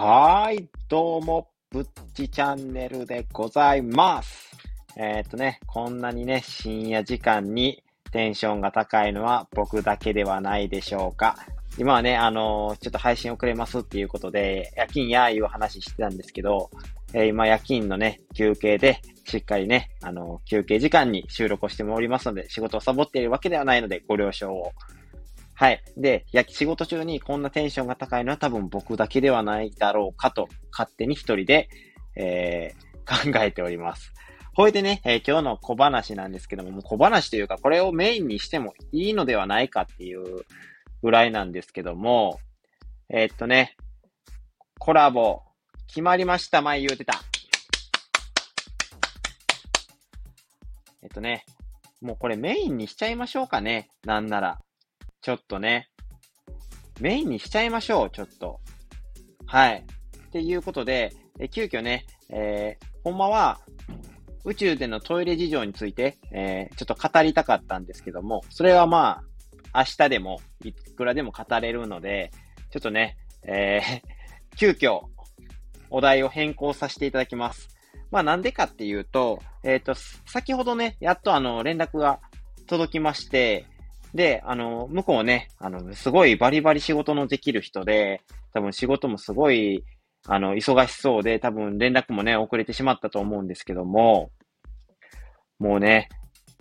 はい、どうも、ぶっちチャンネルでございます。こんなにね、深夜時間にテンションが高いのは僕だけではないでしょうか。今はね、ちょっと配信遅れますっていうことで、夜勤やいう話してたんですけど、今夜勤のね、休憩で、しっかりね、休憩時間に収録をしておりますので、仕事をサボっているわけではないので、ご了承を。はい。で、仕事中にこんなテンションが高いのは多分僕だけではないだろうかと、勝手に一人で、考えております。ほいでね、今日の小話なんですけども、小話というか、これをメインにしてもいいのではないかっていうぐらいなんですけども、コラボ、決まりました、前言うてた。もうこれメインにしちゃいましょうかね。なんなら。ちょっとね、メインにしちゃいましょう、ちょっと。はい。っていうことで、急遽ね、ほんまは、宇宙でのトイレ事情について、ちょっと語りたかったんですけども、それはまあ、明日でも、いくらでも語れるので、ちょっとね、急遽、お題を変更させていただきます。まあなんでかっていうと、先ほどね、やっと連絡が届きまして、で、向こうね、すごいバリバリ仕事のできる人で、多分仕事もすごい、忙しそうで、多分連絡もね、遅れてしまったと思うんですけども、もうね、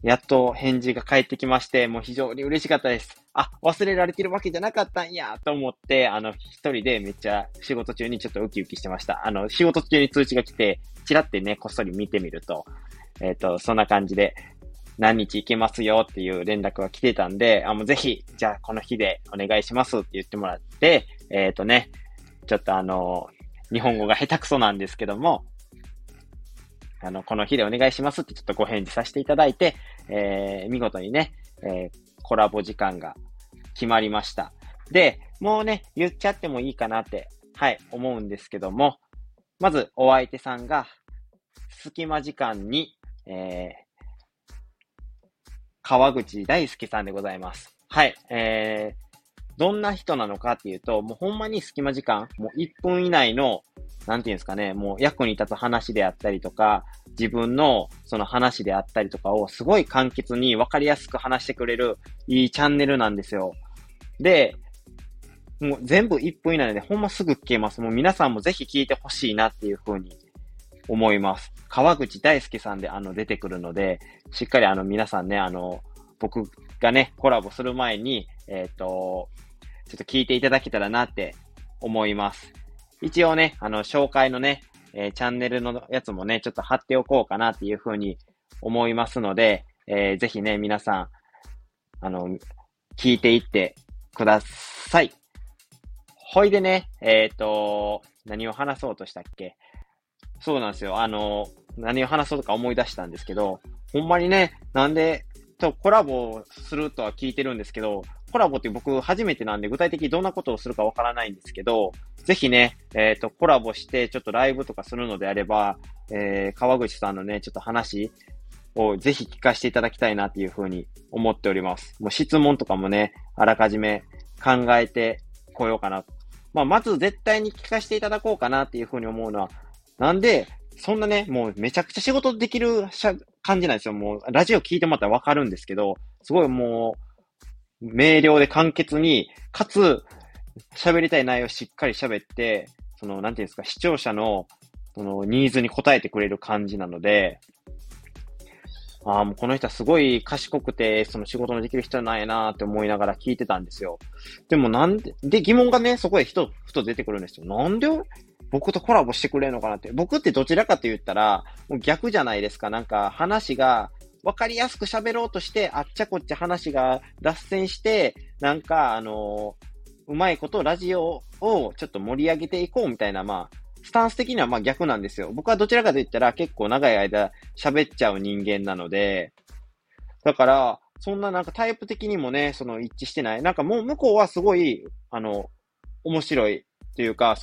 やっと返事が返ってきまして、もう非常に嬉しかったです。あ、忘れられてるわけじゃなかったんや、と思って、一人でめっちゃ仕事中にちょっとウキウキしてました。仕事中に通知が来て、チラってね、こっそり見てみると、そんな感じで、何日行けますよっていう連絡が来てたんで、もうぜひ、じゃあこの日でお願いしますって言ってもらって、ちょっと日本語が下手くそなんですけども、この日でお願いしますってちょっとご返事させていただいて、見事にね、コラボ時間が決まりました。で、もうね、言っちゃってもいいかなって、はい、思うんですけども、まずお相手さんが、隙間時間に、川口大輔さんでございます。はい。どんな人なのかっていうと、もうほんまに隙間時間、もう1分以内の、なんていうんですかね、もう役に立つ話であったりとか、自分のその話であったりとかをすごい簡潔に分かりやすく話してくれるいいチャンネルなんですよ。で、もう全部1分以内でほんますぐ聞けます。もう皆さんもぜひ聞いてほしいなっていう風に思います。川口大輔さんで出てくるので、しっかり皆さんね、僕がね、コラボする前に、ちょっと聞いていただけたらなって思います。一応ね、紹介のね、チャンネルのやつもね、ちょっと貼っておこうかなっていうふうに思いますので、ぜひね、皆さん、聞いていってください。ほいでね、何を話そうとしたっけ？そうなんですよ。何を話そうとか思い出したんですけど、ほんまにね、なんで、コラボするとは聞いてるんですけど、コラボって僕初めてなんで具体的にどんなことをするかわからないんですけど、ぜひね、コラボしてちょっとライブとかするのであれば、川口さんのね、ちょっと話をぜひ聞かせていただきたいなっていうふうに思っております。もう質問とかもね、あらかじめ考えてこようかな。まあ、まず絶対に聞かせていただこうかなっていうふうに思うのは、なんで、そんなね、もうめちゃくちゃ仕事できる感じなんですよ。もう、ラジオ聞いてもらったらわかるんですけど、すごいもう、明瞭で簡潔に、かつ、喋りたい内容をしっかり喋って、なんていうんですか、視聴者の、ニーズに応えてくれる感じなので、ああ、もうこの人はすごい賢くて、仕事のできる人なんやなーって思いながら聞いてたんですよ。でもなんで、疑問がね、そこでふと出てくるんですよ。なんで、僕とコラボしてくれるのかなって。僕ってどちらかと言ったら、もう逆じゃないですか。なんか話が分かりやすく喋ろうとして、あっちゃこっちゃ話が脱線して、なんかうまいことラジオをちょっと盛り上げていこうみたいな、まあ、スタンス的にはまあ逆なんですよ。僕はどちらかと言ったら結構長い間喋っちゃう人間なので、だから、そんななんかタイプ的にもね、一致してない。なんかもう向こうはすごい、面白いというか、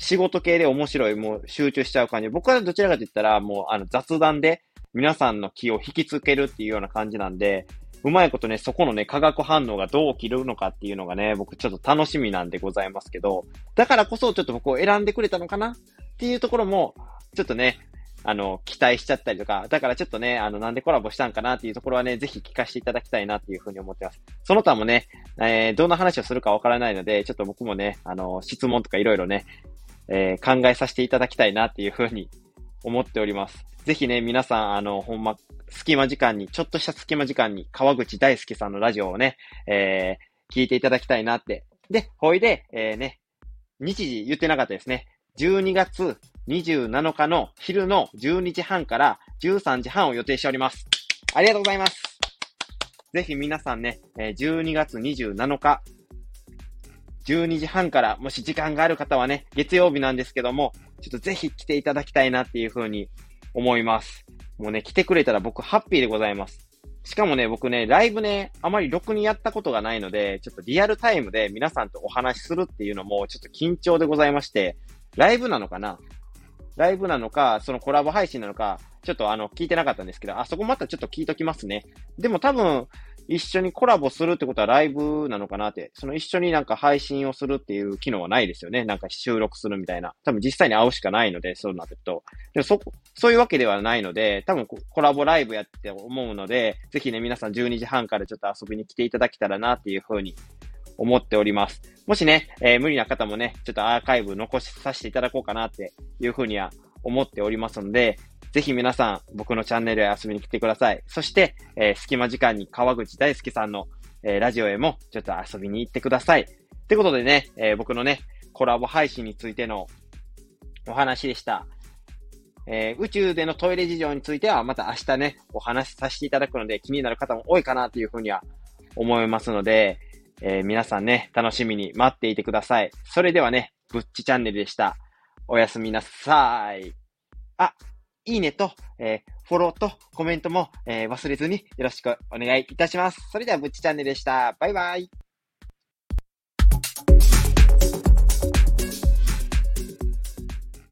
仕事系で面白い、もう集中しちゃう感じ。僕はどちらかと言ったら、もう雑談で皆さんの気を引きつけるっていうような感じなんで、うまいことね、そこのね、化学反応がどう起きるのかっていうのがね、僕ちょっと楽しみなんでございますけど、だからこそちょっと僕を選んでくれたのかなっていうところも、ちょっとね、期待しちゃったりとか、だからちょっとね、なんでコラボしたんかなっていうところはね、ぜひ聞かせていただきたいなっていうふうに思ってます。その他もね、どんな話をするかわからないので、ちょっと僕もね、質問とかいろいろね、考えさせていただきたいなっていうふうに思っております。ぜひね、皆さん、ほんま、ちょっとした隙間時間に、川口大輔さんのラジオをね、聞いていただきたいなって。で、ほいで、ね、日時言ってなかったですね。12月27日の昼の12時半から13時半を予定しております。ありがとうございます。ぜひ皆さんね、12月27日、12時半から、もし時間がある方はね、月曜日なんですけども、ちょっとぜひ来ていただきたいなっていうふうに思います。もうね、来てくれたら僕ハッピーでございます。しかもね、僕ね、ライブね、あまりろくにやったことがないので、ちょっとリアルタイムで皆さんとお話しするっていうのもちょっと緊張でございまして、ライブなのか、そのコラボ配信なのか、ちょっと聞いてなかったんですけど、あそこまたちょっと聞いときますね。でも多分、一緒にコラボするってことはライブなのかなって、その一緒になんか配信をするっていう機能はないですよね。なんか収録するみたいな。多分実際に会うしかないので、そうなると。でもそういうわけではないので、多分コラボライブやって思うので、ぜひね、皆さん12時半からちょっと遊びに来ていただけたらなっていうふうに思っております。もしね、無理な方もね、ちょっとアーカイブ残しさせていただこうかなっていうふうには思っておりますので、ぜひ皆さん僕のチャンネルへ遊びに来てください。そして、隙間時間に川口大輔さんの、ラジオへもちょっと遊びに行ってください。ってことでね、僕のね、コラボ配信についてのお話でした。宇宙でのトイレ事情についてはまた明日ね、お話しさせていただくので気になる方も多いかなというふうには思いますので、皆さんね、楽しみに待っていてください。それではね、ぶっちチャンネルでした。おやすみなさい。あ、いいねと、フォローとコメントも、忘れずによろしくお願いいたします。それではぶっちチャンネルでした。バイバイ。